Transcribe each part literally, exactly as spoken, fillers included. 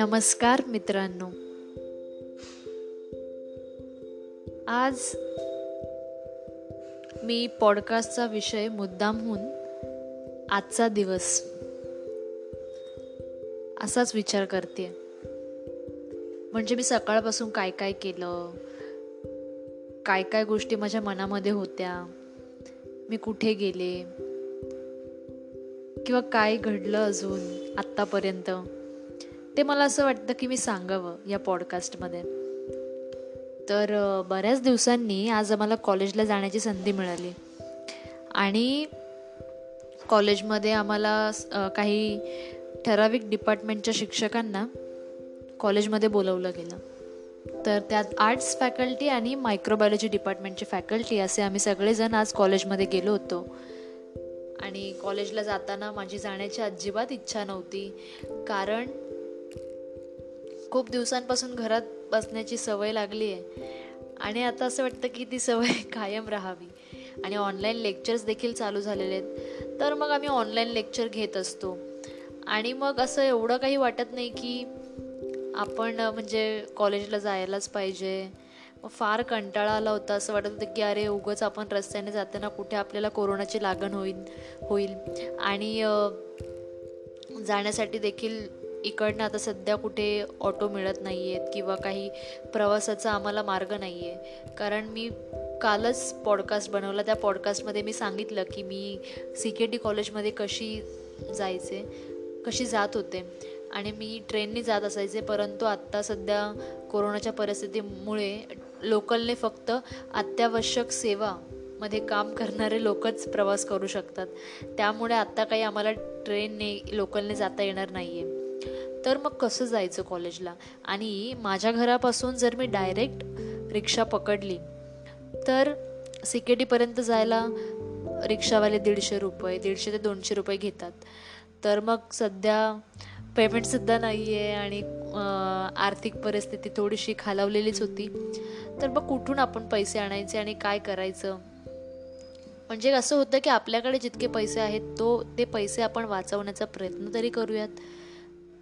नमस्कार मित्रांनो, आज मी पॉडकास्टचा विषय मुद्दामहून आजचा दिवस असाच विचार करते. म्हणजे मी सकाळपासून काय काय केलं, काय काय गोष्टी माझ्या मनामध्ये होत्या, मी कुठे गेले किंवा काय घडलं अजून आत्तापर्यंत, ते मला असं वाटतं की मी सांगावं या पॉडकास्टमध्ये. तर बऱ्याच दिवसांनी आज आम्हाला कॉलेजला जाण्याची संधी मिळाली आणि कॉलेजमध्ये आम्हाला काही ठराविक डिपार्टमेंटच्या शिक्षकांना कॉलेजमध्ये बोलवलं गेलं. तर त्यात आर्ट्स फॅकल्टी आणि मायक्रोबायोलॉजी डिपार्टमेंटची फॅकल्टी असे आम्ही सगळेजण आज कॉलेजमध्ये गेलो होतो. आणि कॉलेजला जाताना माझी जाण्याची अजिबात इच्छा नव्हती, कारण खूप दिवसांपासून घरात बसण्याची सवय लागली आहे आणि आता असं वाटतं की ती सवय कायम राहावी. आणि ऑनलाईन लेक्चर्स देखील चालू झालेले आहेत, तर मग आम्ही ऑनलाईन लेक्चर घेत असतो आणि मग असं एवढं काही वाटत नाही की आपण म्हणजे कॉलेजला जायलाच पाहिजे. फार कंटाळा आला होता, असं वाटत होतं की अरे उगाच आपण रस्त्याने जाताना कुठे आपल्याला कोरोनाची लागण होईल होईल आणि जाण्यासाठी देखील इकडनं आता सध्या कुठे ऑटो मिळत नाही आहेत किंवा काही प्रवासाचा आम्हाला मार्ग नाही आहे. कारण मी कालच पॉडकास्ट बनवला, त्या पॉडकास्टमध्ये मी सांगितलं की मी सी के टी कॉलेजमध्ये कशी जायचे, कशी जात होते आणि मी ट्रेनने जात असायचे. परंतु आत्ता सध्या कोरोनाच्या परिस्थितीमुळे लोकलने फक्त अत्यावश्यक सेवा मध्ये काम करणारे लोकच प्रवास करू शकतात, त्यामुळे आत्ता काही आम्हाला ट्रेनने लोकलने जाता येणार नाही आहे. तर मग कसं जायचं कॉलेजला? आणि माझ्या घरापासून जर मी डायरेक्ट रिक्षा पकडली तर सी के टीपर्यंत जायला रिक्षावाले दीडशे रुपये दीडशे ते दोनशे रुपये घेतात. तर मग सध्या पेमेंटसुद्धा नाही आहे आणि आर्थिक परिस्थिती थोडीशी खालावलेलीच होती. तर मग कुठून आपण पैसे आणायचे आणि काय करायचं? म्हणजे असं होतं की आपल्याकडे जितके पैसे आहेत तो ते पैसे आपण वाचवण्याचा प्रयत्न तरी करूयात,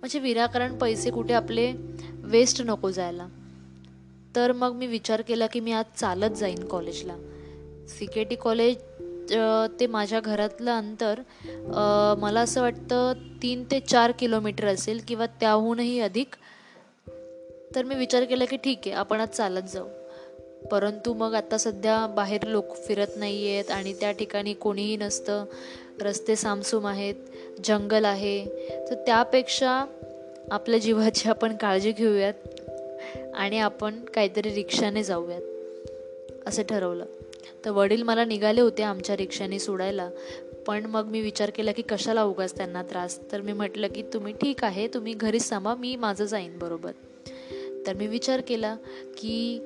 म्हणजे विनाकारण पैसे कुठे आपले वेस्ट नको जायला. तर मग मी विचार केला की मी आज चालत जाईन कॉलेजला. सी के टी कॉलेज ते माझ्या घरातलं अंतर मला असं वाटतं तीन ते चार किलोमीटर असेल किंवा त्याहूनही अधिक. तर मी विचार केला की ठीक आहे, आपण आज चालत जाऊ. परंतु मग आता सध्या बाहेर लोक फिरत नाही आहेत आणि त्या ठिकाणी कोणीही नसतं, रस्ते सामसूम आहेत, जंगल आहे. तर त्यापेक्षा आपल्या जीवाची आपण काळजी घेऊयात आणि आपण काहीतरी रिक्षाने जाऊयात असं ठरवलं. तर वडील मला निघाले होते आमच्या रिक्षाने सोडायला, पण मग मी विचार केला की कशाला उगाच त्यांना त्रास. तर मी म्हटलं की तुम्ही ठीक आहे, तुम्ही घरीच थांबा, मी माझं जाईन बरोबर. तर मी विचार केला की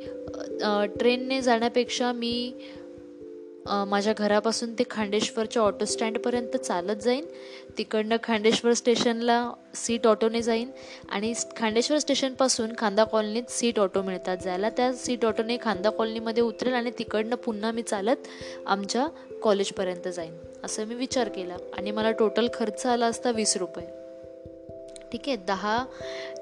ट्रेनने जाण्यापेक्षा मी माझ्या घरापासून ते खांडेश्वरच्या ऑटो स्टँडपर्यंत चालत जाईन, तिकडनं खांडेश्वर स्टेशनला सीट ऑटोने जाईन आणि खांडेश्वर स्टेशनपासून खांदा कॉलनीत सीट ऑटो मिळतात जायला, त्या सीट ऑटोने खांदा कॉलनीमध्ये उतरेल आणि तिकडनं पुन्हा मी चालत आमच्या कॉलेजपर्यंत जाईन असं मी विचार केला. आणि मला टोटल खर्च आला असता वीस रुपये. ठीक आहे, दहा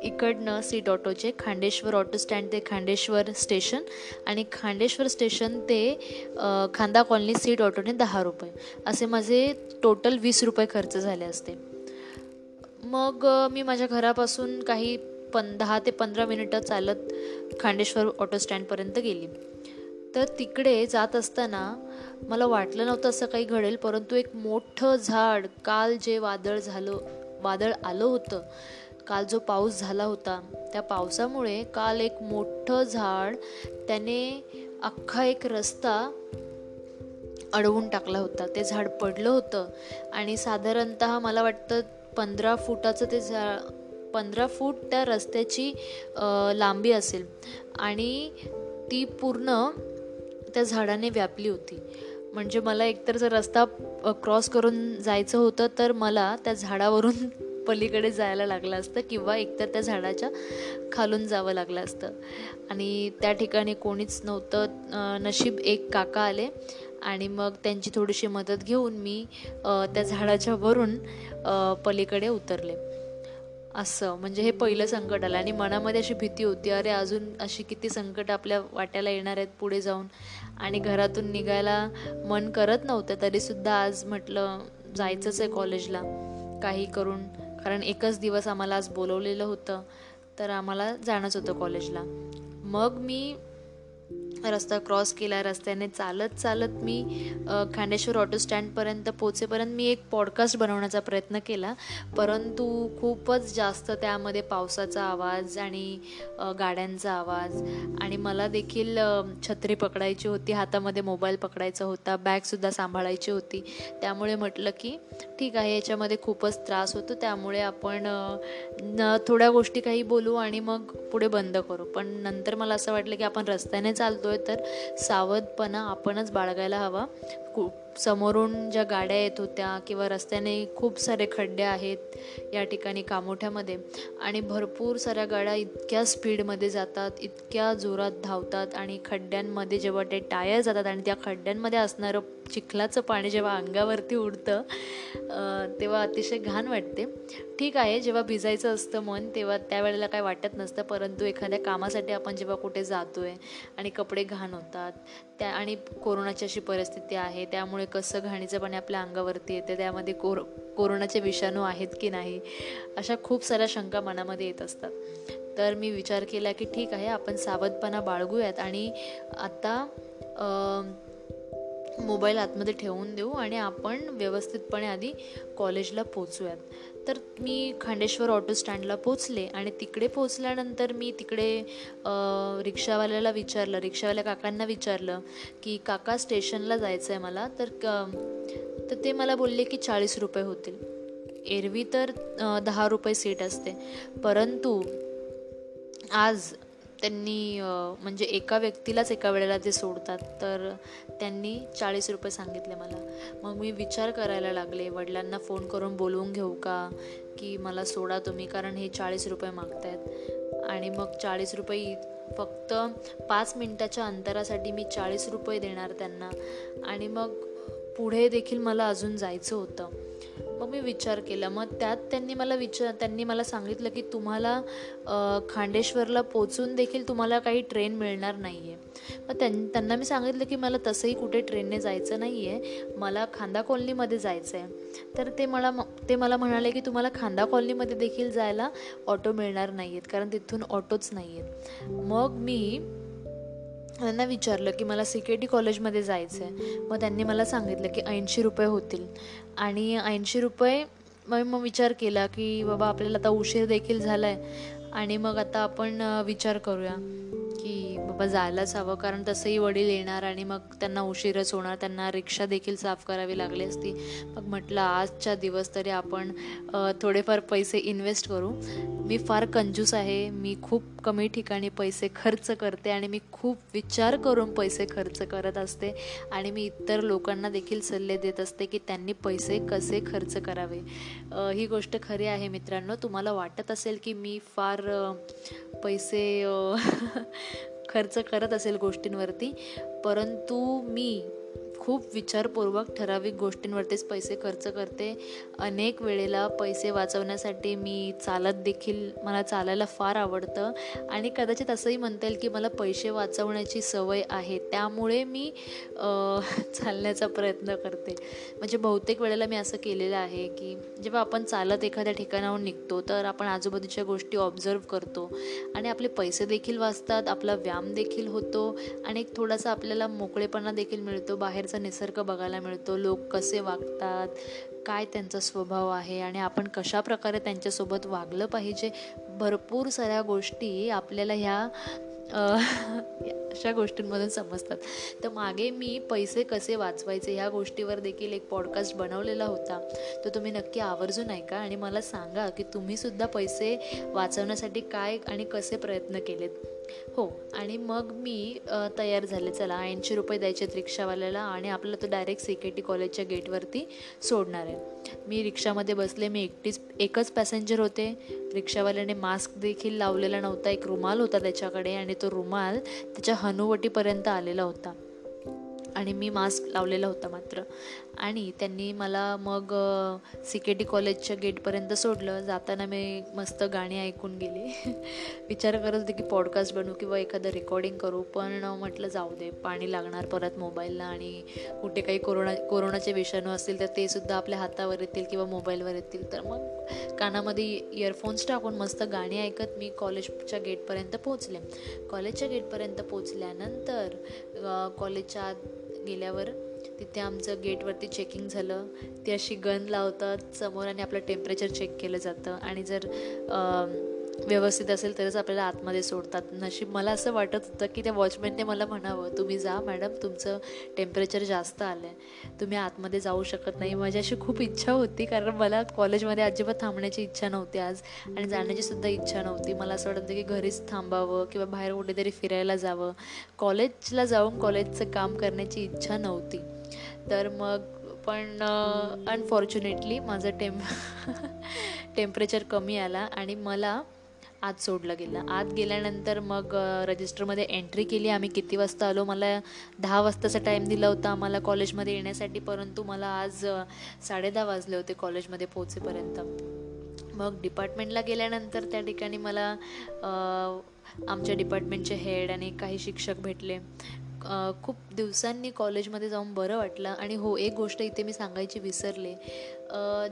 इकडनं सीट ऑटोचे खांडेश्वर ऑटो स्टँड ते खांडेश्वर स्टेशन आणि खांडेश्वर स्टेशन ते खांदा कॉलनी सीट ऑटोने दहा रुपये, असे माझे टोटल वीस रुपये खर्च झाले असते. मग मी माझ्या घरापासून काही पं दहा ते पंधरा मिनिटं चालत खांडेश्वर ऑटो स्टँडपर्यंत गेली. तर तिकडे जात असताना मला वाटलं नव्हतं असं काही घडेल, परंतु एक मोठं झाड, काल जे वादळ झालं वादळ आलं होतं, काल जो पाऊस झाला होता त्या पावसामुळे काल एक मोठं झाड त्याने अख्खा एक रस्ता अडवून टाकला होता. ते झाड पडलं होतं आणि साधारणतः मला वाटतं पंधरा फुटाचं ते झाड, पंधरा फूट त्या रस्त्याची लांबी असेल आणि ती पूर्ण त्या झाडाने व्यापली होती. म्हणजे मला एकतर जर रस्ता क्रॉस करून जायचं होतं तर मला त्या झाडावरून पलीकडे जायला लागलं असतं किंवा एकतर त्या झाडाच्या खालून जावं लागलं असतं. आणि त्या ठिकाणी कोणीच नव्हतं. नशीब एक काका आले आणि मग त्यांची थोडीशी मदत घेऊन मी त्या झाडाच्या वरून पलीकडे उतरले. असं म्हणजे हे पहिलं संकट आलं आणि मनामध्ये अशी भीती होती, अरे अजून अशी किती संकट आपल्या वाट्याला येणार आहेत पुढे जाऊन. आणि घरातून निघायला मन करत नव्हतं, तरीसुद्धा आज म्हटलं जायचंच आहे कॉलेजला काही करून, कारण एकच दिवस आम्हाला आज बोलवलेलं होतं तर आम्हाला जाणंच होतं कॉलेजला. मग मी रस्ता क्रॉस केला, रस्त्याने चालत चालत मी खांडेश्वर ऑटो स्टँडपर्यंत पोचेपर्यंत मी एक पॉडकास्ट बनवण्याचा प्रयत्न केला, परंतु खूपच जास्त त्यामध्ये पावसाचा आवाज आणि गाड्यांचा आवाज, आणि मला देखील छत्री पकडायची होती, हातामध्ये मोबाईल पकडायचा होता, बॅगसुद्धा सांभाळायची होती. त्यामुळे म्हटलं की ठीक आहे, याच्यामध्ये खूपच त्रास होतो, त्यामुळे आपण थोड्या गोष्टी काही बोलू आणि मग पुढे बंद करू. पण नंतर मला असं वाटलं की आपण रस्त्याने चालतो तर सावधपणा आपणच बाळगायला हवा. समोरून ज्या गाड्या येत होत्या किंवा रस्त्याने खूप सारे खड्डे आहेत या ठिकाणी कामोठ्यामध्ये, आणि भरपूर साऱ्या गाड्या इतक्या स्पीडमध्ये जातात, इतक्या जोरात धावतात, आणि खड्ड्यांमध्ये जेव्हा ते टायर जातात आणि त्या खड्ड्यांमध्ये असणारं चिखलाचं पाणी जेव्हा अंगावरती उडतं तेव्हा अतिशय घाण वाटते. ठीक आहे, जेव्हा भिजायचं असतं मन तेव्हा त्यावेळेला काय वाटत नसतं, परंतु एखाद्या कामासाठी आपण जेव्हा कुठे जातो आहे आणि कपडे घाण होतात त्या, आणि कोरोनाची अशी परिस्थिती आहे त्यामुळे कसं घाणीचं पाणी आपल्या अंगावरती येते, त्यामध्ये कोर कोरोनाचे विषाणू आहेत की नाही अशा खूप साऱ्या शंका मनामध्ये येत असतात. तर मी विचार केला की ठीक आहे, आपण सावधपणा बाळगूयात आणि आता मोबाईल आतमध्ये ठेवून देऊ आणि आपण व्यवस्थितपणे आधी कॉलेजला पोचूयात. तर मी खांडेश्वर ऑटो स्टँडला पोचले आणि तिकडे पोचल्यानंतर मी तिकडे रिक्षावाल्याला विचारलं, रिक्षावाल्या काकांना विचारलं की काका स्टेशनला जायचं आहे मला, तर तर ते मला बोलले की चाळीस रुपये होतील. एरवी तर दहा रुपये सीट असते, परंतु आज त्यांनी म्हणजे एका व्यक्तीलाच एका वेळेला ते सोडतात, तर त्यांनी चाळीस रुपये सांगितले मला. मग मी विचार करायला लागले, वडिलांना फोन करून बोलवून घेऊ का की मला सोडा तुम्ही, कारण हे चाळीस रुपये मागतायत. आणि मग चाळीस रुपये फक्त पाच मिनटाच्या अंतरासाठी मी चाळीस रुपये देणार त्यांना, आणि मग पुढे देखील मला अजून जायचं होतं. मग मी विचार केला, मग त्यात त्यांनी मला विचार त्यांनी मला सांगितलं की तुम्हाला खांडेश्वरला पोचून देखील तुम्हाला काही ट्रेन मिळणार नाही आहे. मग त्यां त्यांना मी सांगितलं की मला तसंही कुठे ट्रेनने जायचं नाही आहे, मला खांदा कॉलनीमध्ये जायचं आहे. तर ते मला ते मला म्हणाले की तुम्हाला खांदा कॉलनीमध्ये देखील जायला ऑटो मिळणार नाही आहेत, कारण तिथून ऑटोच नाही आहेत. मग मी त्यांना विचारलं की मला सी के टी कॉलेजमध्ये जायचं आहे, मग त्यांनी मला सांगितलं की ऐंशी रुपये होतील. आणि ऐंशी रुपये मग मग विचार केला की बाबा आपल्याला आता उशीर देखील झाला आहे, आणि मग आता आपण विचार करूया की बाबा जायलाच हवं, कारण तसंही वडील येणार आणि मग त्यांना उशीरच होणार, त्यांना रिक्षा देखील साफ करावी लागली असती. मग म्हटलं आजच्या दिवस तरी आपण थोडेफार पैसे इन्व्हेस्ट करू. मी फार कंजूस आहे, मी खूप कमी ठिकाणी पैसे खर्च करते आणि मी खूप विचार करून पैसे खर्च करत असते, आणि मी इतर लोकांना देखील सल्ले देत असते की त्यांनी पैसे कसे खर्च करावे. ही गोष्ट खरी आहे मित्रांनो, तुम्हाला वाटत असेल की मी फार पैसे खर्च करत असेल गोष्टींवरती, परंतु मी खूप विचारपूर्वक ठराविक गोष्टींवरतीच पैसे खर्च करते. अनेक वेळेला पैसे वाचवण्यासाठी मी चालत देखील, मला चालायला फार आवडतं, आणि कदाचित असंही म्हणता येईल की मला पैसे वाचवण्याची सवय आहे, त्यामुळे मी चालण्याचा प्रयत्न करते. म्हणजे बहुतेक वेळेला मी असं केलेलं आहे की जेव्हा आपण चालत एखाद्या ठिकाणाहून निघतो तर आपण आजूबाजूच्या गोष्टी ऑब्झर्व करतो, आणि आपले पैसे देखील वाचतात, आपला व्यायाम देखील होतो, आणि एक थोडासा आपल्याला मोकळेपणा देखील मिळतो, बाहेर निसर्ग बघायला मिळतो, लोक कसे वागतात, काय त्यांचा स्वभाव आहे आणि आपण कशा प्रकारे त्यांच्यासोबत वागलं पाहिजे. भरपूर साऱ्या गोष्टी आपल्याला ह्या अशा गोष्टींमधून समजतात. तर मागे मी पैसे कसे वाचवायचे ह्या गोष्टीवर देखील एक पॉडकास्ट बनवलेला होता, तो तुम्ही नक्की आवर्जून ऐका आणि मला सांगा की तुम्हीसुद्धा पैसे वाचवण्यासाठी काय आणि कसे प्रयत्न केलेत. हो, आणि मग मी तयार झाले, चला ऐंशी रुपये द्यायचेत रिक्षावाल्याला आणि आपला तो डायरेक्ट सी के टी कॉलेजच्या गेटवरती सोडणार आहे. मी रिक्षामध्ये बसले, मी एकटीच एकच पॅसेंजर होते, रिक्षावाल्याने मास्क देखील लावलेला नव्हता, एक रुमाल होता त्याच्याकडे आणि तो रुमाल त्याच्या हनुवटीपर्यंत आलेला होता, आणि मी मास्क लावलेला होता मात्र. आणि त्यांनी मला मग सी के टी कॉलेजच्या गेटपर्यंत सोडलं. जाताना मी मस्त गाणी ऐकून गेले. विचार करत होते की पॉडकास्ट बनवू किंवा एखादं रेकॉर्डिंग करू, पण म्हटलं जाऊ दे, पाणी लागणार परत मोबाईलला आणि कुठे काही कोरोना कोरोनाचे विषाणू असतील तर ते सुद्धा आपल्या हातावर येतील किंवा मोबाईलवर येतील. तर मग कानामध्ये इयरफोन्स टाकून मस्त गाणी ऐकत मी कॉलेजच्या गेटपर्यंत पोहोचले. कॉलेजच्या गेटपर्यंत पोहोचल्यानंतर कॉलेजच्या आत गेल्यावर तिथे आमचं गेटवरती चेकिंग झालं. ती अशी गन लावतात समोर आणि आपलं टेम्परेचर चेक केलं जातं आणि जर व्यवस्थित असेल तरच आपल्याला आतमध्ये सोडतात. नशीब मला असं वाटत होतं की त्या वॉचमॅनने मला म्हणावं, तुम्ही जा मॅडम, तुमचं टेम्परेचर जास्त आलं आहे, तुम्ही आतमध्ये जाऊ शकत नाही. माझी अशी खूप इच्छा होती, कारण मला कॉलेजमध्ये अजिबात थांबण्याची इच्छा नव्हती आज आणि जाण्याचीसुद्धा इच्छा नव्हती. मला असं वाटत होतं की घरीच थांबावं किंवा बाहेर कुठेतरी फिरायला जावं. कॉलेजला जाऊन कॉलेजचं काम करण्याची इच्छा नव्हती. तर मग पण अनफॉर्च्युनेटली माझं टेम टेम्परेचर कमी आला आणि मला आत सोडलं गेलं. आत गेल्यानंतर मग रजिस्टरमध्ये एंट्री केली. आम्ही किती वाजता आलो, मला दहा वाजताचा टाईम दिला होता आम्हाला कॉलेजमध्ये येण्यासाठी, परंतु मला आज साडे दहा वाजले होते कॉलेजमध्ये पोहोचेपर्यंत. मग डिपार्टमेंटला गेल्यानंतर त्या ठिकाणी मला आमच्या डिपार्टमेंटचे हेड आणि काही शिक्षक भेटले. खूप दिवसांनी कॉलेजमध्ये जाऊन बरं वाटलं. आणि हो, एक गोष्ट इथे मी सांगायची विसरले.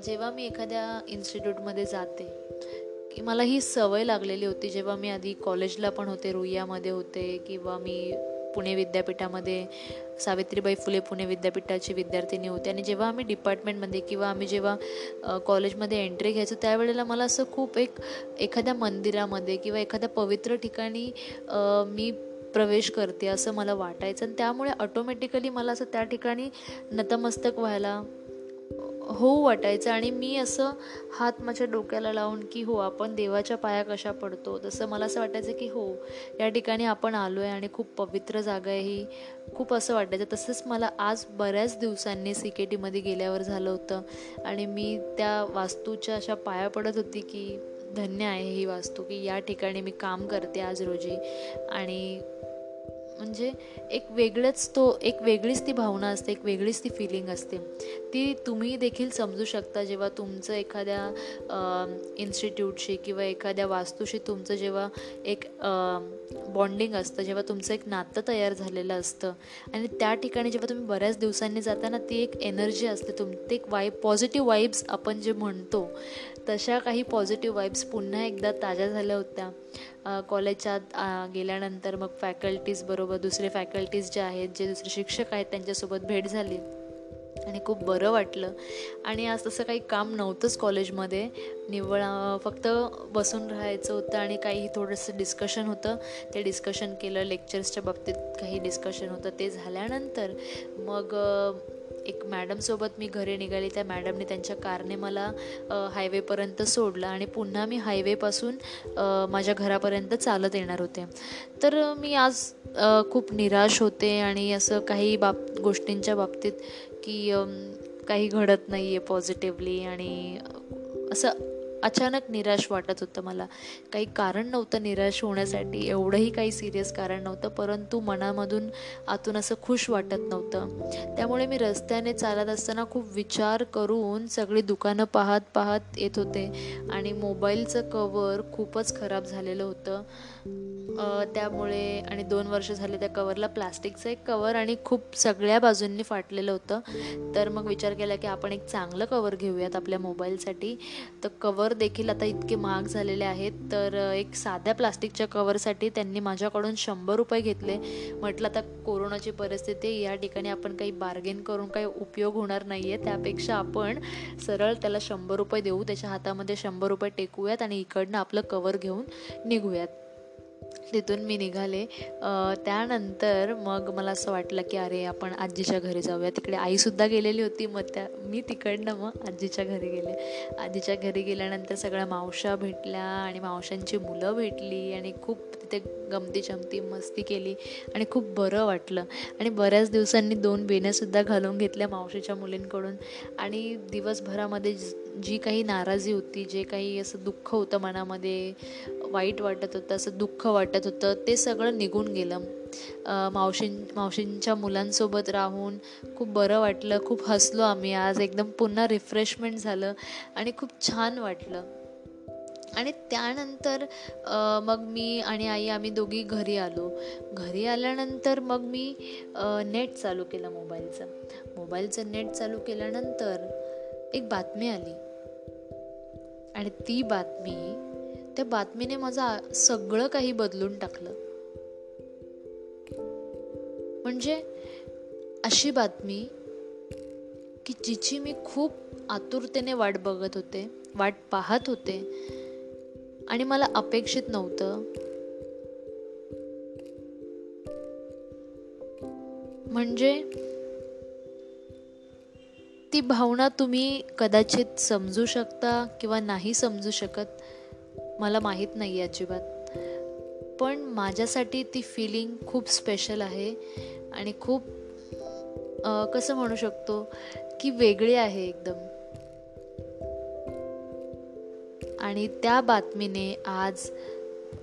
जेव्हा मी एखाद्या इन्स्टिट्यूटमध्ये जाते, मला ही सवय लागलेली होती जेव्हा मी आधी कॉलेजला पण होते, रुईयामध्ये होते किंवा मी पुणे विद्यापीठामध्ये सावित्रीबाई फुले पुणे विद्यापीठाची विद्यार्थिनी होते. आणि जेव्हा आम्ही डिपार्टमेंटमध्ये किंवा आम्ही जेव्हा कॉलेजमध्ये एंट्री घ्यायचो त्यावेळेला मला असं खूप एक एखाद्या मंदिरामध्ये किंवा एखाद्या पवित्र ठिकाणी मी प्रवेश करते असं मला वाटायचं आणि त्यामुळे ऑटोमॅटिकली मला असं त्या ठिकाणी नतमस्तक व्हायला हो वाटायचं. आणि मी असं हात माझ्या डोक्याला लावून की हो, आपण देवाच्या पाया कशा पडतो, तसं मला असं वाटायचं की हो, या ठिकाणी आपण आलो आहे आणि खूप पवित्र जागा आहे ही, खूप असं वाटायचं. तसंच मला आज बऱ्याच दिवसांनी सी के टीमध्ये गेल्यावर झालं होतं आणि मी त्या वास्तूच्या अशा पाया पडत होती की धन्य आहे ही वास्तू की या ठिकाणी मी काम करते आज रोजी. आणि म्हणजे एक वेगळंच तो एक वेगळीच ती भावना असते, एक वेगळीच ती फिलिंग असते. ती तुम्ही देखील समजू शकता जेव्हा तुमचं एखाद्या इन्स्टिट्यूटशी किंवा एखाद्या वास्तूशी तुमचं जेव्हा एक बॉन्डिंग असतं, जेव्हा तुमचं एक नातं तयार झालेलं असतं आणि त्या ठिकाणी जेव्हा तुम्ही बऱ्याच दिवसांनी जाताना ती एक एनर्जी असते तुम ते एक वाईब, पॉझिटिव्ह वाईब्स आपण जे म्हणतो तशा काही पॉझिटिव्ह वाईब्स पुन्हा एकदा ताज्या झाल्या होत्या. कॉलेजच्या गेल्यानंतर मग फॅकल्टीजबरोबर दुसरे फॅकल्टीज जे आहेत, जे दुसरे शिक्षक आहेत त्यांच्यासोबत भेट झाली आणि खूप बरं वाटलं. आणि आज तसं काही काम नव्हतंच कॉलेजमध्ये, निव्वळ फक्त बसून राहायचं होतं आणि काही थोडंसं डिस्कशन होतं, ते डिस्कशन केलं. लेक्चर्सच्या बाबतीत काही डिस्कशन होतं, ते झाल्यानंतर मग एक मॅडमसोबत मी घरी निघाली. त्या मॅडमने त्यांच्या कारने मला हायवेपर्यंत सोडलं आणि पुन्हा मी हायवेपासून माझ्या घरापर्यंत चालत येणार होते. तर मी आज खूप निराश होते आणि असं काही बाब गोष्टींच्या बाबतीत की काही घडत नाही आहे पॉझिटिव्हली आणि असं अचानक निराश वाटत होतं. मला काही कारण नव्हतं निराश होण्यासाठी, एवढंही काही सिरियस कारण नव्हतं, परंतु मनामधून आतून असं खुश वाटत नव्हतं. त्यामुळे मी रस्त्याने चालत असताना खूप विचार करून सगळी दुकानं पाहत पाहत येत होते आणि मोबाईलचं कवर खूपच खराब झालेलं होतं त्यामुळे, आणि दोन वर्ष झाले त्या कवरला, प्लास्टिकचं एक कवर आणि खूप सगळ्या बाजूंनी फाटलेलं होतं. तर मग विचार केला की आपण एक चांगलं कवर घेऊयात आपल्या मोबाईलसाठी. तर कवर देखील आता इतके महाग झालेले आहेत, तर एक साध्या प्लास्टिकच्या कवरसाठी त्यांनी माझ्याकडून शंभर रुपये घेतले. म्हटलं आता कोरोनाची परिस्थिती, या ठिकाणी आपण काही बार्गेन करून काही उपयोग होणार नाही आहे, त्यापेक्षा आपण सरळ त्याला शंभर रुपये देऊ, त्याच्या हातामध्ये शंभर रुपये टेकूयात आणि इकडनं आपलं कवर घेऊन निघूयात. तिथून मी निघाले. त्यानंतर मग मला असं वाटलं की अरे आपण आजीच्या घरी जाऊया. तिकडे आईसुद्धा गेलेली होती, मग त्या मी तिकडनं मग आजीच्या घरी गेले. आजीच्या घरी गेल्यानंतर सगळ्या मावशा भेटल्या आणि मावशांची मुलं भेटली आणि खूप तिथे गमती जमती मस्ती केली आणि खूप बरं वाटलं. आणि बऱ्याच दिवसांनी दोन बेण्यासुद्धा घालून घेतल्या मावशीच्या मुलींकडून. आणि दिवसभरामध्ये जी काही नाराजी होती, जे काही असं दुःख होतं मनामध्ये, वाईट वाटत होतं, असं दुःख वाटत होतं, ते सगळं निघून गेलं. मावशीं मावशींच्या मुलांसोबत राहून खूप बरं वाटलं, खूप हसलो आम्ही आज, एकदम पुन्हा रिफ्रेशमेंट झालं आणि खूप छान वाटलं. आणि त्यानंतर मग मी आणि आई आम्ही दोघी घरी आलो. घरी आल्यानंतर मग मी नेट चालू केलं मोबाईलचं. मोबाईलचं नेट चालू केल्यानंतर एक बातमी आली आणि ती बातमी त्या बातमीने माझं सगळं काही बदलून टाकलं. म्हणजे अशी बातमी की जिची मी खूप आतुरतेने वाट बघत होते, वाट पाहत होते आणि मला अपेक्षित नव्हतं. म्हणजे ती भावना तुम्ही कदाचित समजू शकता किंवा नाही समजू शकत, मला माहीत नाही अजिबात, पण माझ्यासाठी ती फिलिंग खूप स्पेशल आहे आणि खूप कसं म्हणू शकतो की वेगळी आहे एकदम. आणि त्या बातमीने आज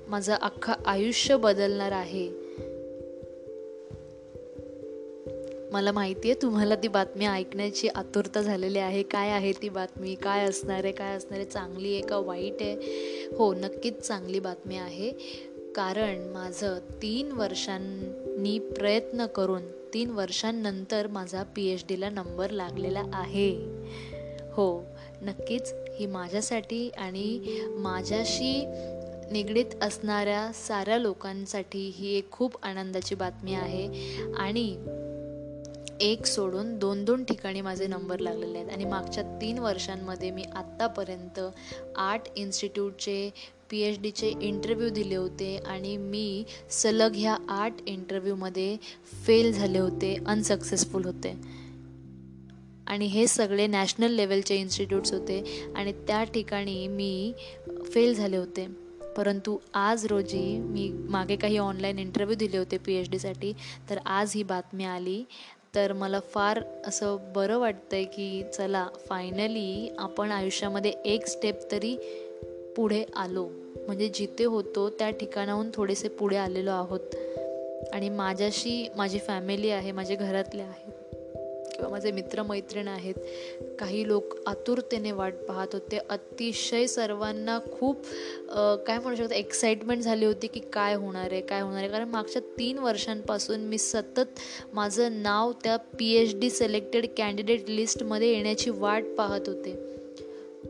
माझं अख्खं आयुष्य बदलणार आहे. मला माहिती आहे तुम्हाला ती बातमी ऐकण्याची आतुरता झालेली आहे. काय आहे ती बातमी, काय असणार आहे, काय असणार आहे, चांगली आहे का वाईट आहे? हो, नक्कीच चांगली बातमी आहे, कारण माझं तीन वर्षांनी प्रयत्न करून तीन वर्षांनंतर माझा पी एच डीला नंबर लागलेला आहे. हो, नक्कीच ही माझ्यासाठी आणि माझ्याशी निगडीत असणाऱ्या साऱ्या लोकांसाठी ही एक खूप आनंदाची बातमी आहे. आणि एक सोडून दोन दोन ठिकाणी माझे नंबर लागलेले आहेत आणि मागच्या तीन वर्षांमध्ये मी आत्तापर्यंत आठ इन्स्टिट्यूटचे पी एच डीचे इंटरव्ह्यू दिले होते आणि मी सलग ह्या आठ इंटरव्ह्यूमध्ये फेल झाले होते, अनसक्सेसफुल होते. आणि हे सगळे नॅशनल लेवलचे इन्स्टिट्यूट्स होते आणि त्या ठिकाणी मी फेल झाले होते. परंतु आज रोजी मी मागे काही ऑनलाईन इंटरव्ह्यू दिले होते पी एच डीसाठी, तर आज ही बातमी आली, तर मला फार असं बरं वाटतं आहे की चला फायनली आपण आयुष्यामध्ये एक स्टेप तरी पुढे आलो. म्हणजे जिथे होतो त्या ठिकाणाहून थोडेसे पुढे आलेलो आहोत. आणि माझ्याशी माझी फॅमिली आहे, माझे घरातले आहेत किंवा माझे मित्रमैत्रीण आहेत, काही लोक आतुरतेने वाट पाहत होते. अतिशय सर्वांना खूप काय म्हणू शकतो एक्साइटमेंट झाली होती की काय होणार आहे, काय होणार आहे, कारण मागच्या तीन वर्षांपासून मी सतत माझं नाव त्या P H D selected candidate लिस्टमध्ये येण्याची वाट पाहत होते.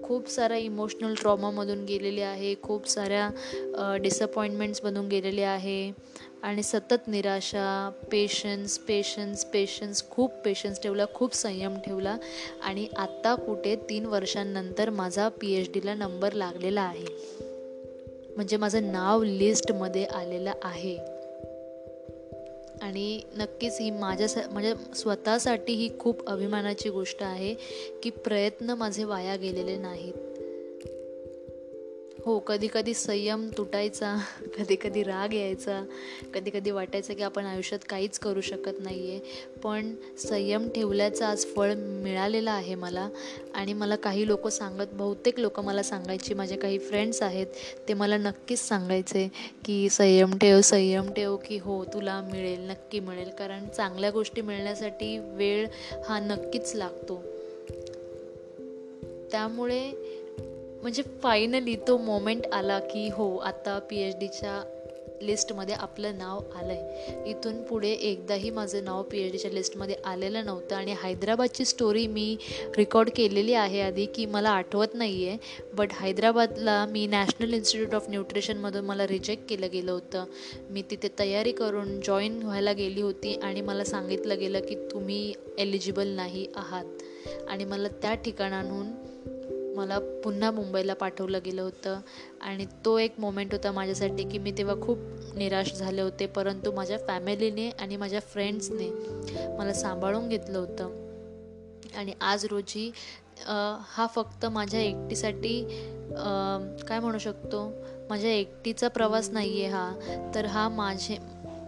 खूप साऱ्या इमोशनल ट्रॉमामधून गेलेले आहे, खूप साऱ्या डिसअपॉइंटमेंट्समधून गेलेले आहे आणि सतत निराशा, पेशन्स पेशन्स पेशन्स खूप पेशन्स ठेवला, खूप संयम ठेवला. आणि आत्ता कुठे तीन वर्षांनंतर माझा पी एच डीला नंबर लागलेला आहे, म्हणजे माझं नाव लिस्टमध्ये आलेलं आहे. आणि नक्कीच ही माझ्या म्हणजे स्वतःसाठी ही खूप अभिमानाची गोष्ट आहे की प्रयत्न माझे वाया गेलेले नाहीत. हो, कधी कधी संयम तुटायचा, कधी कधी राग यायचा, कधी कधी वाटायचं की आपण आयुष्यात काहीच करू शकत नाही आहे, पण संयम ठेवल्याचं आज फळ मिळालेलं आहे मला. आणि मला काही लोक सांगत, बहुतेक लोक मला सांगायची, माझे काही फ्रेंड्स आहेत ते मला नक्कीच सांगायचे की संयम ठेव, संयम ठेव, की हो तुला मिळेल, नक्की मिळेल, कारण चांगल्या गोष्टी मिळण्यासाठी वेळ हा नक्कीच लागतो. त्यामुळे म्हणजे फायनली तो मोमेंट आला की हो आता पी एच डीच्या लिस्टमध्ये आपलं नाव आलं आहे. इथून पुढे एकदाही माझं नाव पी एच डीच्या लिस्टमध्ये आलेलं नव्हतं. आणि हैदराबादची स्टोरी मी रेकॉर्ड केलेली आहे आधी, की मला आठवत नाही आहे, बट हैदराबादला मी नॅशनल इन्स्टिट्यूट ऑफ न्यूट्रिशनमधून मला रिजेक्ट केलं गेलं होतं. मी तिथे तयारी करून जॉईन व्हायला गेली होती आणि मला सांगितलं गेलं की तुम्ही एलिजिबल नाही आहात. आणि मला त्या ठिकाणाहून मला पुन्हा मुंबईला पाठवलं गेलं होतं. आणि तो एक मोमेंट होता माझ्यासाठी की मी तेव्हा खूप निराश झाले होते, परंतु माझ्या फॅमिलीने आणि माझ्या फ्रेंड्सने मला सांभाळून घेतलं होतं. आणि आज रोजी हा फक्त माझ्या एकटीसाठी काय म्हणू शकतो, माझ्या एकटीचा प्रवास नाही आहे हा, तर हा माझे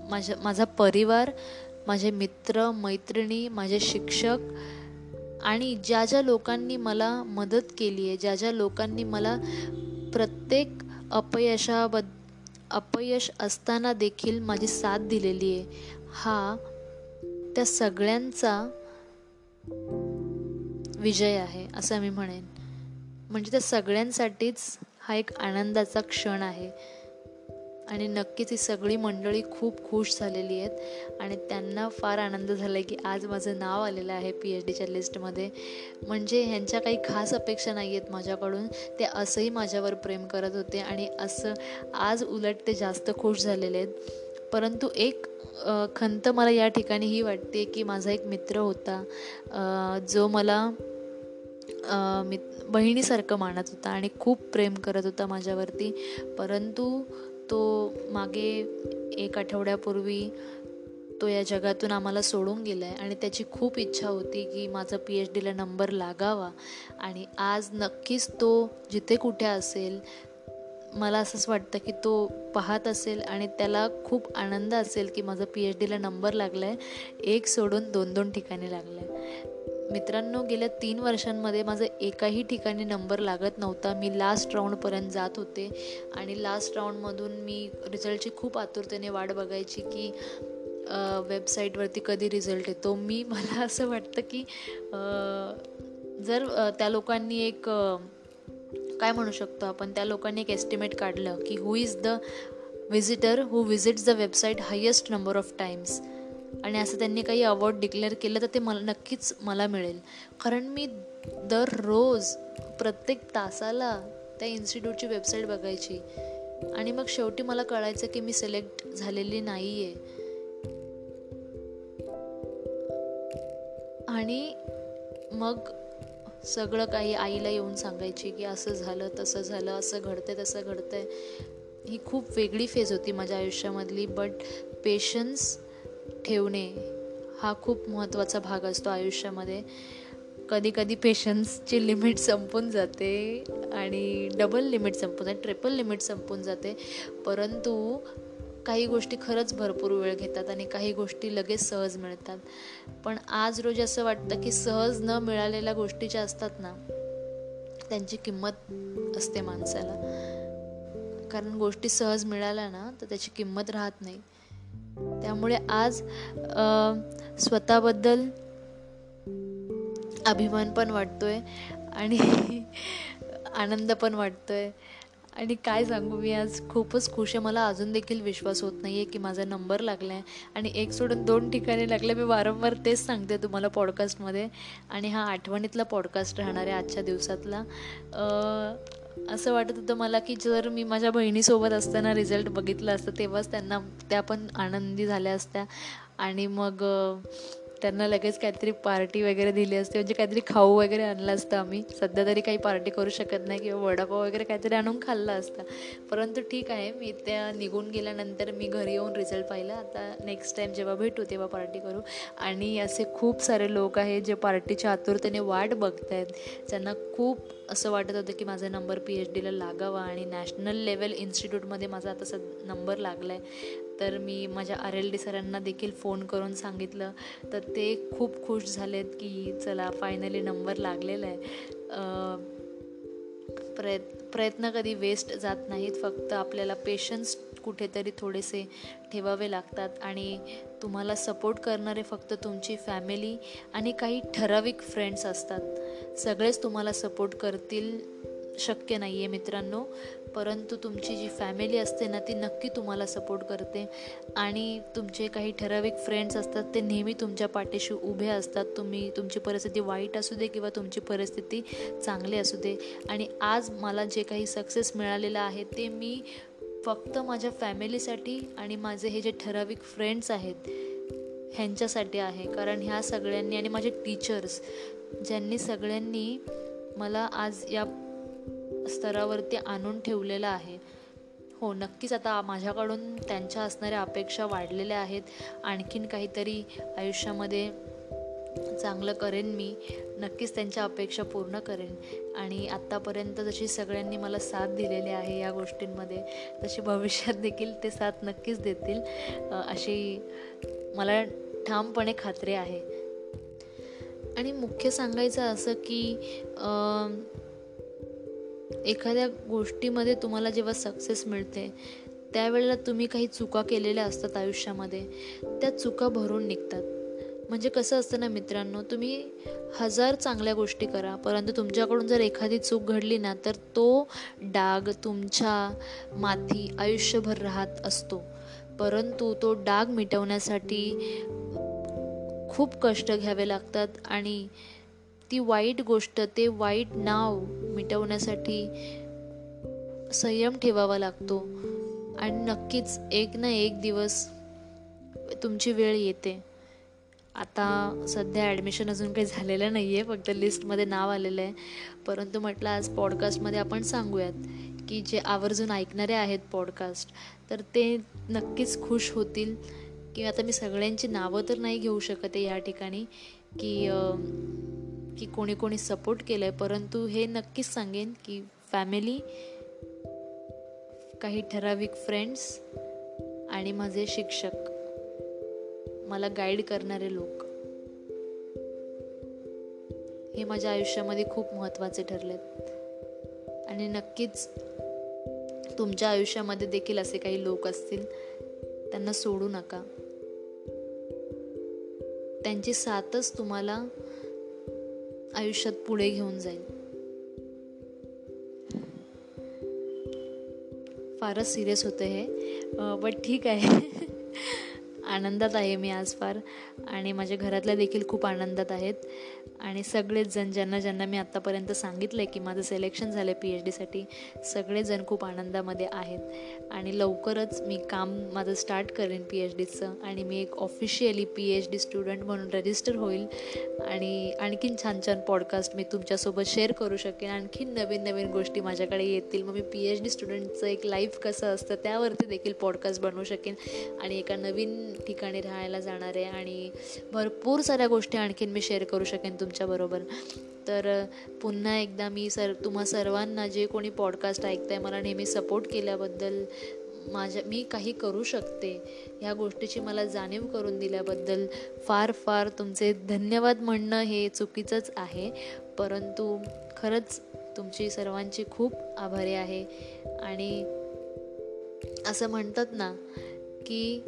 माझ्या माझा परिवार, माझे मित्र मैत्रिणी, माझे शिक्षक आणि ज्या ज्या लोकांनी मला मदत केली आहे, ज्या ज्या लोकांनी मला प्रत्येक अपयशाबद्दल अपयश असताना देखील माझी साथ दिलेली आहे, हा त्या सगळ्यांचा विजय आहे असं मी म्हणेन. म्हणजे त्या सगळ्यांसाठीच हा एक आनंदाचा क्षण आहे आणि नक्कीच ही सगळी मंडळी खूप खुश झालेली आहेत आणि त्यांना फार आनंद झाला की आज माझं नाव आलेलं आहे पी एच डीच्या लिस्टमध्ये. म्हणजे ह्यांच्या काही खास अपेक्षा नाही आहेत माझ्याकडून, ते असंही माझ्यावर प्रेम करत होते आणि असं आज उलट ते जास्त खुश झालेले आहेत. परंतु एक खंत मला या ठिकाणी ही वाटते की माझा एक मित्र होता जो मला मि बहिणीसारखं मानत होता आणि खूप प्रेम करत होता माझ्यावरती, परंतु तो मागे एक आठवड्यापूर्वी तो या जगातून आम्हाला सोडून गेला आहे आणि त्याची खूप इच्छा होती की माझा पी एच डीला नंबर लागावा आणि आज नक्कीच तो जिथे कुठे असेल मला असंच वाटतं की तो पाहत असेल आणि त्याला खूप आनंद असेल की माझा पी एच डीला नंबर लागला आहे, एक सोडून दोन दोन ठिकाणी लागला आहे. मित्रांनो, गेल्या तीन वर्षांमध्ये माझं एकाही ठिकाणी नंबर लागत नव्हता. मी लास्ट राऊंडपर्यंत जात होते आणि लास्ट राऊंडमधून मी रिझल्टची खूप आतुरतेने वाट बघायची की वेबसाईटवरती कधी रिझल्ट येतो. मी मला असं वाटतं की जर त्या लोकांनी एक काय म्हणू शकतो आपण, त्या लोकांनी एक एस्टिमेट काढलं की who is the visitor who visits the website highest number of times आणि असं त्यांनी काही अवॉर्ड डिक्लेअर केलं तर ते मला नक्कीच मला मिळेल. कारण मी दररोज प्रत्येक तासाला त्या इन्स्टिट्यूटची वेबसाईट बघायची आणि मग शेवटी मला कळायचं की मी सिलेक्ट झालेली नाही आहे. आणि मग सगळं काही आईला येऊन सांगायची की असं झालं तसं झालं, असं घडतंय तसं घडतंय. ही खूप वेगळी फेज होती माझ्या आयुष्यामधली, बट पेशन्स ठेवणे हा खूप महत्त्वाचा भाग असतो आयुष्यामध्ये. कधी कधी पेशन्सची लिमिट संपून जाते आणि डबल लिमिट संपून जाते, ट्रिपल लिमिट संपून जाते. परंतु काही गोष्टी खरंच भरपूर वेळ घेतात आणि काही गोष्टी लगेच सहज मिळतात. पण आज रोज असं वाटतं की सहज न मिळालेल्या गोष्टी ज्या असतात ना त्यांची किंमत असते माणसाला, कारण गोष्टी सहज मिळाल्या ना तर त्याची किंमत राहत नाही. त्यामुळे आज स्वतःबद्दल अभिमान पण वाटतोय आणि आनंद पण वाटतोय आणि काय सांगू, मी आज खूपच खुश आहे. मला अजून देखील विश्वास होत नाही आहे की माझा नंबर लागला आहे आणि एक सोडून दोन ठिकाणी लागले. मी वारंवार तेच सांगते तुम्हाला पॉडकास्टमध्ये आणि हा आठवणीतला पॉडकास्ट राहणार आहे आजच्या दिवसातला. असं वाटत होतं मला की जर मी माझ्या बहिणीसोबत असताना रिझल्ट बघितला असता तेव्हाच त्यांना त्या पण आनंदी झाल्या असत्या आणि मग त्यांना लगेच काहीतरी पार्टी वगैरे दिली असते, म्हणजे काहीतरी खाऊ वगैरे आणलं असतं. आम्ही सध्या तरी काही पार्टी करू शकत नाही किंवा वडापाव वगैरे काहीतरी आणून खाल्ला असता. परंतु ठीक आहे, मी त्या निघून गेल्यानंतर मी घरी येऊन रिझल्ट पाहिला. आता नेक्स्ट टाईम जेव्हा भेटू तेव्हा पार्टी करू. आणि असे खूप सारे लोक आहेत जे पार्टीच्या आतुरतेने वाट बघत आहेत, ज्यांना खूप असं वाटत होतं की माझा नंबर पी एच डीला लागावा आणि नॅशनल लेवल इन्स्टिट्यूटमध्ये माझा आता सद नंबर लागला आहे. तर मी माझ्या आर एल डी सरांना देखील फोन करून सांगितलं तर ते खूप खुश झालेत की चला फायनली नंबर लागलेला आहे. प्रयत् प्रयत्न कधी वेस्ट जात नाहीत, फक्त आपल्याला पेशन्स कुठेतरी थोडेसे ठेवावे लागतात आणि तुम्हाला सपोर्ट करणारे फक्त तुमची फॅमिली आणि काही ठराविक फ्रेंड्स असतात. सगळेच तुम्हाला सपोर्ट करतील शक्य नाही आहे मित्रांनो, परंतु तुमची जी फॅमिली असते ना ती नक्की तुम्हाला सपोर्ट करते आणि तुमचे काही ठराविक फ्रेंड्स असतात ते नेहमी तुमच्या पाठीशी उभे असतात. तुम्ही तुमची परिस्थिती वाईट असू दे किंवा तुमची परिस्थिती चांगली असू दे. आणि आज मला जे काही सक्सेस मिळालेलं आहे ते मी फक्त माझ्या फॅमिलीसाठी आणि माझे हे जे ठराविक फ्रेंड्स आहेत ह्यांच्यासाठी आहे, कारण ह्या सगळ्यांनी आणि माझे टीचर्स ज्यांनी सगळ्यांनी मला आज या स्तरावरती आणून ठेवलेलं आहे. हो, नक्कीच आता माझ्याकडून त्यांच्या असणाऱ्या अपेक्षा वाढलेल्या आहेत. आणखीन काहीतरी आयुष्यामध्ये चांगलं करेन मी, नक्कीच त्यांच्या अपेक्षा पूर्ण करेन. आणि आत्तापर्यंत जशी सगळ्यांनी मला साथ दिलेली आहे या गोष्टींमध्ये, तशी भविष्यात देखील ते साथ नक्कीच देतील अशी मला ठामपणे खात्री आहे. आणि मुख्य सांगायचं असं की एखाद्या गोष्टीमध्ये तुम्हाला जेव्हा सक्सेस मिळते त्यावेळेला तुम्ही काही चुका केलेल्या असतात आयुष्यामध्ये, त्या चुका भरून निघतात. म्हणजे कसं असतं ना मित्रांनो, तुम्ही हजार चांगल्या गोष्टी करा, परंतु तुमच्याकडून जर एखादी चूक घडली ना तर तो डाग तुमच्या माथी आयुष्यभर राहत असतो. परंतु तो डाग मिटवण्यासाठी खूप कष्ट घ्यावे लागतात आणि ती वाईट गोष्ट, ते वाईट नाव मिटवण्यासाठी संयम ठेवावा लागतो. आणि नक्कीच एक ना एक दिवस तुमची वेळ येते. आता सध्या ॲडमिशन अजून काही झालेलं नाही आहे, फक्त लिस्टमध्ये नाव आलेलं आहे. परंतु म्हटलं आज पॉडकास्टमध्ये आपण सांगूयात की जे आवर्जून ऐकणारे आहेत पॉडकास्ट तर ते नक्कीच खुश होतील. की आता मी सगळ्यांची नावं तर नाही घेऊ शकत आहे या ठिकाणी की की कोणी कोणी सपोर्ट केलं आहे, परंतु हे नक्कीच सांगेन की फॅमिली, काही ठराविक फ्रेंड्स आणि माझे शिक्षक, मला गाईड करणारे लोक, हे माझ्या आयुष्यामध्ये खूप महत्त्वाचे ठरलेत. आणि नक्कीच तुमच्या आयुष्यामध्ये देखील असे काही लोक असतील, त्यांना सोडू नका. त्यांची साथच तुम्हाला आयुष्यात पुढे घेऊन जाईल. फारच सिरियस होतं हे, बट ठीक आहे. आनंदात आहे मी आज फार, आणि माझ्या घरातल्या देखील खूप आनंदात आहेत. आणि सगळेच जण, ज्यांना ज्यांना मी आत्तापर्यंत सांगितलं आहे की माझं सिलेक्शन झालं आहे पी एच डीसाठी, सगळेजण खूप आनंदामध्ये आहेत. आणि लवकरच मी काम माझं स्टार्ट करेन पी एच डीचं, आणि मी एक officially P H D student म्हणून रजिस्टर होईल. आणि आणखीन छान छान पॉडकास्ट मी तुमच्यासोबत शेअर करू शकेन, आणखीन नवीन नवीन गोष्टी माझ्याकडे येतील. मग मी पी एच डी स्टुडंटचं एक लाईफ कसं असतं त्यावरती देखील पॉडकास्ट बनवू शकेन. आणि एका नवीन ठिकाणी राहायला जाणार आहे आणि भरपूर साऱ्या गोष्टी आणखीन मी शेअर करू शकेन तुमच्याबरोबर. तर पुन्हा एकदा मी सर तुम्हा सर्वांना, जे कोणी पॉडकास्ट ऐकताय, मला नेहमी सपोर्ट केल्याबद्दल, माझ्या मी काही करू शकते ह्या गोष्टीची मला जाणीव करून दिल्याबद्दल फार फार तुमचे धन्यवाद म्हणणं हे चुकीचंच आहे. परंतु खरंच तुमची सर्वांची खूप आभारी आहे. आणि असं म्हणतात ना की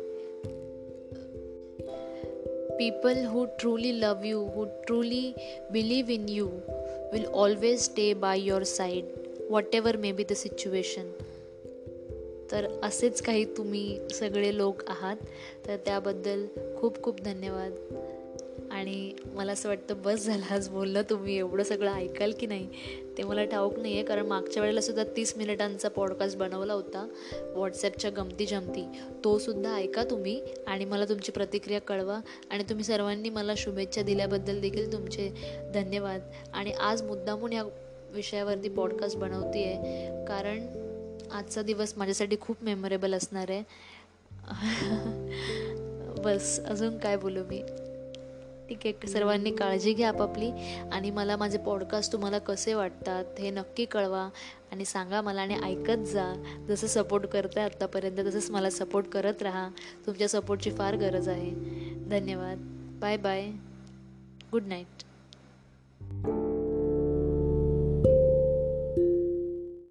people who truly love you, who truly believe in you will always stay by your side, whatever may be the situation. तर असेच काही तुम्ही सगळे लोक आहात, तर त्याबद्दल खूप खूप धन्यवाद. आणि मला असं वाटतं बस झालं आज बोललं. तुम्ही एवढं सगळं ऐकाल की नाही ते मला ठाऊक नाही आहे, कारण मागच्या वेळेला सुद्धा तीस मिनिटांचा पॉडकास्ट बनवला होता व्हॉट्सॲपच्या गमती जमती, तोसुद्धा ऐका तुम्ही आणि मला तुमची प्रतिक्रिया कळवा. आणि तुम्ही सर्वांनी मला शुभेच्छा दिल्याबद्दल देखील तुमचे धन्यवाद. आणि आज मुद्दामून या विषयावरती पॉडकास्ट बनवते आहे कारण आजचा दिवस माझ्यासाठी खूप मेमोरेबल असणार आहे. बस अजून काय बोलू मी. ठीक आहे, सर्वांनी काळजी घ्या आपापली. आणि मला माझे पॉडकास्ट तुम्हाला कसे वाटतात हे नक्की कळवा आणि सांगा मला. आणि ऐकत जा, जसं सपोर्ट करताय आत्तापर्यंत तसंच मला सपोर्ट करत राहा. तुमच्या सपोर्टची फार गरज आहे. धन्यवाद. Bye bye. Good night.